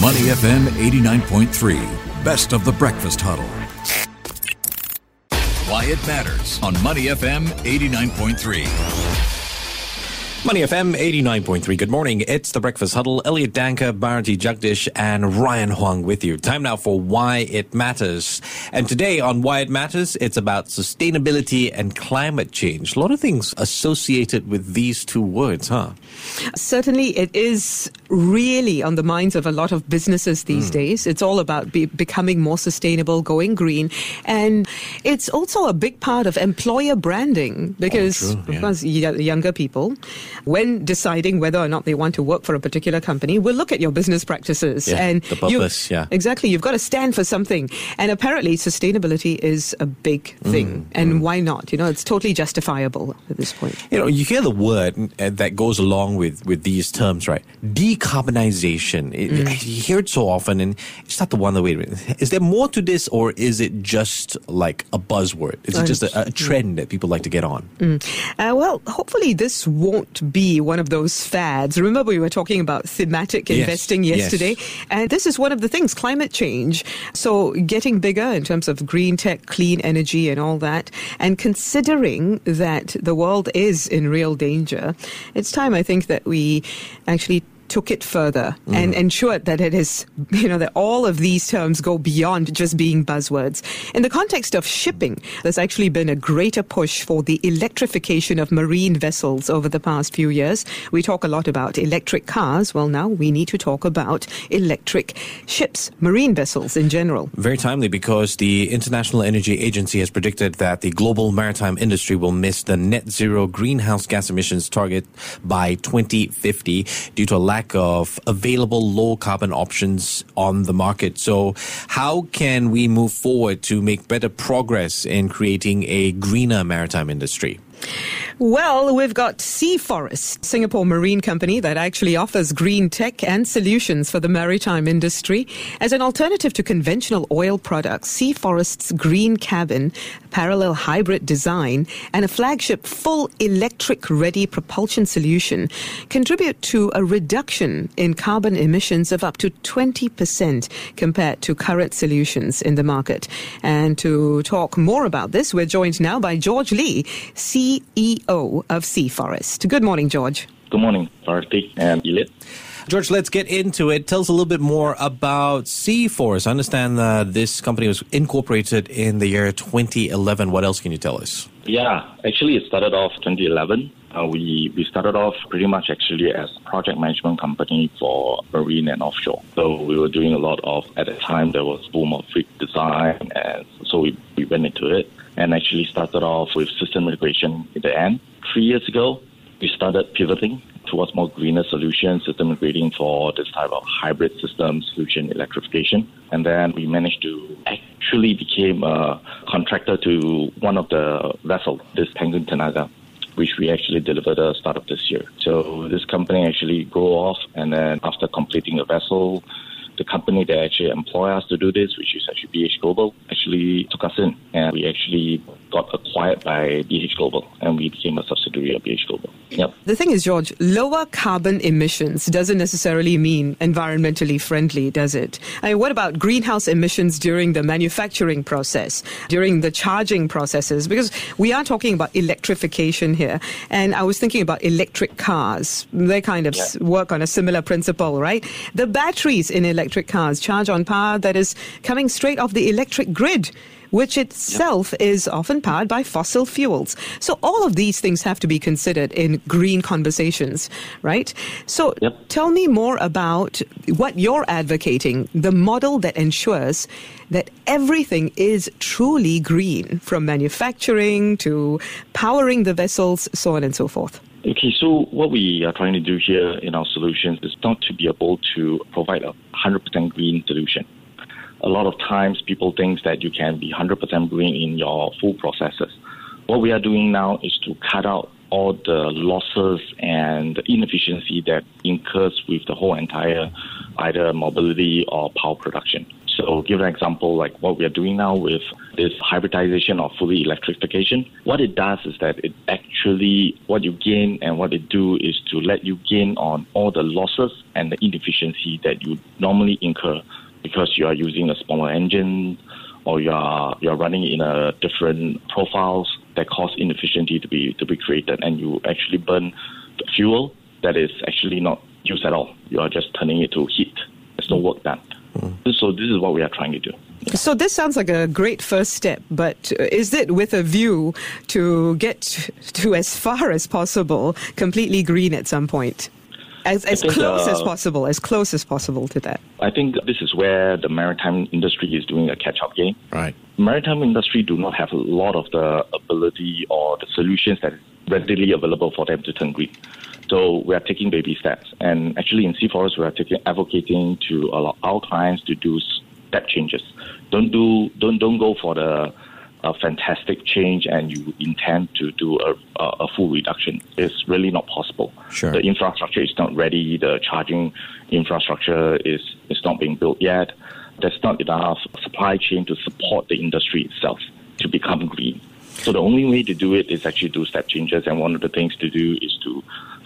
Money FM 89.3, best of the breakfast huddle. Why it matters on Money FM 89.3. Money FM 89.3. Good morning. It's the breakfast huddle. Elliot Danker, Bharati Jagdish, and Ryan Huang with you. Time now for Why It Matters. And today on Why It Matters, it's about sustainability and climate change. A lot of things associated with these two words, huh? Certainly, it is really on the minds of a lot of businesses these days. It's all about becoming more sustainable, going green. And it's also a big part of employer branding because younger people, when deciding whether or not they want to work for a particular company, will look at your business practices. Yeah, and the purpose, Exactly. You've got to stand for something. And apparently, sustainability is a big thing. And why not? You know, it's totally justifiable at this point. You know, you hear the word that goes along with these terms, right? Decarbonization. You hear it so often and you start to wonder, wait a minute, is there more to this or is it just like a buzzword? Is it just a trend that people like to get on? Well, hopefully this won't be one of those fads. Remember we were talking about thematic investing yesterday? Yes. And this is one of the things, climate change. So getting bigger in terms of green tech, clean energy and all that. And considering that the world is in real danger, it's time I think that we actually took it further and ensured that it is, you know, that all of these terms go beyond just being buzzwords. In the context of shipping, there's actually been a greater push for the electrification of marine vessels over the past few years. We talk a lot about electric cars. Well, now we need to talk about electric ships, marine vessels in general. Very timely because the International Energy Agency has predicted that the global maritime industry will miss the net zero greenhouse gas emissions target by 2050 due to a lack of available low carbon options on the market. So how can we move forward to make better progress in creating a greener maritime industry? Well, we've got Sea Forrest, Singapore marine company that actually offers green tech and solutions for the maritime industry. As an alternative to conventional oil products, Sea Forrest's green cabin, parallel hybrid design, and a flagship full electric-ready propulsion solution contribute to a reduction in carbon emissions of up to 20% compared to current solutions in the market. And to talk more about this, we're joined now by George Lee, CEO of Sea Forrest. Good morning, George. Good morning, Bharati and Elliot. George, let's get into it. Tell us a little bit more about Sea Forrest. I understand this company was incorporated in the year 2011. What else can you tell us? Yeah, actually it started off 2011. We started off pretty much actually as a project management company for marine and offshore. So we were doing a lot of, at the time there was boom of rig design, and so we went into it and actually started off with system integration in the end. 3 years ago, we started pivoting towards more greener solutions, system integrating for this type of hybrid system solution electrification. And then we managed to actually became a contractor to one of the vessels, this Penguin Tenaga, which we actually delivered at the start of this year. So this company actually grew off, and then after completing the vessel, the company that actually employed us to do this, which is actually BH Global, actually took us in, and we actually got acquired by BH Global, and we became a subsidiary of BH Global. Yep. The thing is, George, lower carbon emissions doesn't necessarily mean environmentally friendly, does it? I mean, what about greenhouse emissions during the manufacturing process, during the charging processes? Because we are talking about electrification here, and I was thinking about electric cars. They kind of work on a similar principle, right? The batteries in electric cars charge on power that is coming straight off the electric grid, which itself is often powered by fossil fuels. So all of these things have to be considered in green conversations, right? So tell me more about what you're advocating, the model that ensures that everything is truly green, from manufacturing to powering the vessels, so on and so forth. Okay, so what we are trying to do here in our solutions is not to be able to provide a 100% green solution. A lot of times people think that you can be 100% green in your full processes. What we are doing now is to cut out all the losses and the inefficiency that incurs with the whole entire either mobility or power production. So give an example, like what we are doing now with this hybridization or fully electrification. What it does is that it actually, what you gain and what it do is to let you gain on all the losses and the inefficiency that you normally incur because you are using a smaller engine or you are running in a different profiles that cause inefficiency to be created, and you actually burn the fuel that is actually not used at all. You are just turning it to heat. There's no work done. So this is what we are trying to do. So this sounds like a great first step, but is it with a view to get to as far as possible completely green at some point? As close as possible to that. I think this is where the maritime industry is doing a catch-up game. Right. Maritime industry do not have a lot of the ability or the solutions that is readily available for them to turn green. So we are taking baby steps. And actually in Sea Forest, we are advocating to allow our clients to do step changes. Don't go for a fantastic change and you intend to do a full reduction. It's really not possible. Sure. The infrastructure is not ready. The charging infrastructure is not being built yet. There's not enough supply chain to support the industry itself to become green. So the only way to do it is actually do step changes. And one of the things to do is to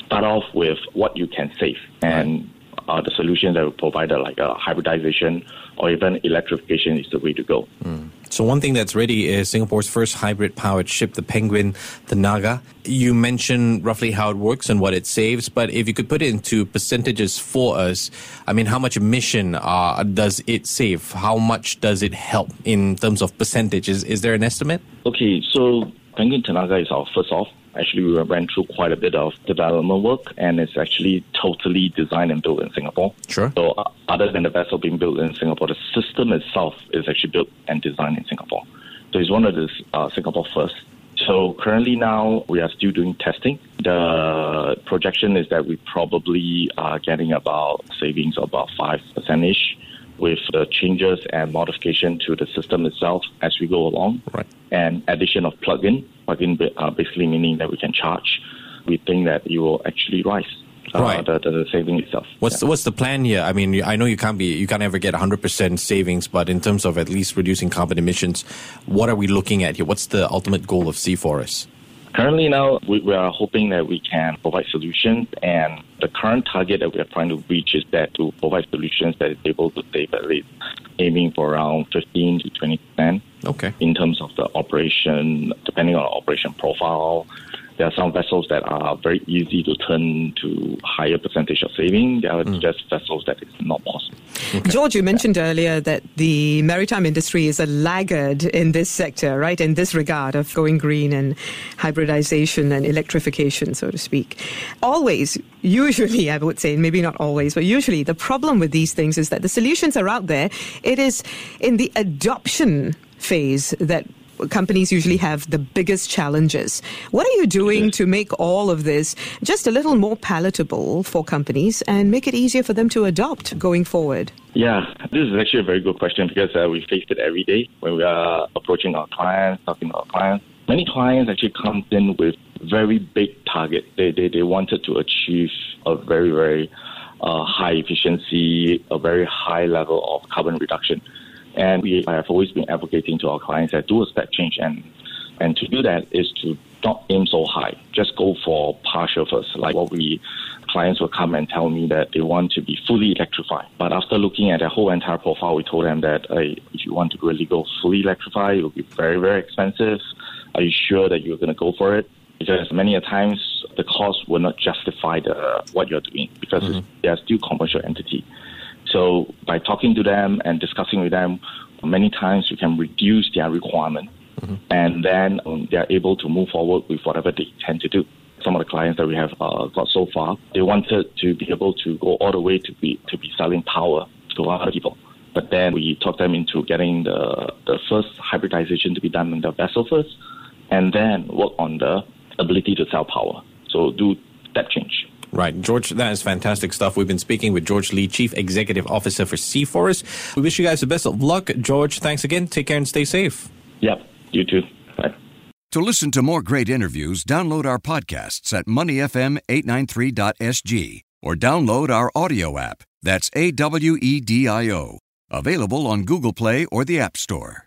start off with what you can save. And the solutions that we provided, like hybridization or even electrification, is the way to go. Mm. So one thing that's ready is Singapore's first hybrid-powered ship, the Penguin Tenaga. You mentioned roughly how it works and what it saves, but if you could put it into percentages for us, I mean, how much emission does it save? How much does it help in terms of percentages? Is there an estimate? Okay, so Penguin Tenaga is our first off. Actually, we went through quite a bit of development work, and it's actually totally designed and built in Singapore. Sure. So other than the vessel being built in Singapore, the system itself is actually built and designed in Singapore. So it's one of the Singapore first. So currently now, we are still doing testing. The projection is that we probably are getting about savings of about 5%-ish with the changes and modification to the system itself as we go along. Right. And addition of plug-in. Plug-in basically meaning that we can charge. We think that it will actually rise. Right. The saving itself. What's the plan here? I mean, I know you can't ever get 100% savings, but in terms of at least reducing carbon emissions, what are we looking at here? What's the ultimate goal of Sea Forest? Currently now, we are hoping that we can provide solutions, and the current target that we are trying to reach is that to provide solutions that is able to save at least, aiming for around 15 to 20%. Okay. In terms of the operation, depending on the operation profile, there are some vessels that are very easy to turn to higher percentage of saving. There are just vessels that is not possible. Okay. George, you mentioned earlier that the maritime industry is a laggard in this sector, right? In this regard of going green and hybridization and electrification, so to speak. Usually, I would say, maybe not always, but usually the problem with these things is that the solutions are out there. It is in the adoption phase that companies usually have the biggest challenges. What are you doing to make all of this just a little more palatable for companies and make it easier for them to adopt going forward? Yeah, this is actually a very good question because we face it every day when we are approaching our clients, talking to our clients. Many clients actually come in with very big targets. They wanted to achieve a very, very high efficiency, a very high level of carbon reduction. And we have always been advocating to our clients that do a step change. And to do that is to not aim so high. Just go for partial first. Like what clients will come and tell me that they want to be fully electrified. But after looking at their whole entire profile, we told them that if you want to really go fully electrified, it will be very, very expensive. Are you sure that you're going to go for it? Because many a times the cost will not justify what you're doing because they are still commercial entity. So by talking to them and discussing with them, many times we can reduce their requirement and then they are able to move forward with whatever they intend to do. Some of the clients that we have got so far, they wanted to be able to go all the way to be selling power to other people. But then we talked them into getting the first hybridization to be done in the vessel first and then work on the ability to sell power. So do step change. Right, George, that is fantastic stuff. We've been speaking with George Lee, Chief Executive Officer for Sea Forest. We wish you guys the best of luck. George, thanks again. Take care and stay safe. Yep, you too. Bye. To listen to more great interviews, download our podcasts at moneyfm893.sg or download our audio app. That's AWEDIO. Available on Google Play or the App Store.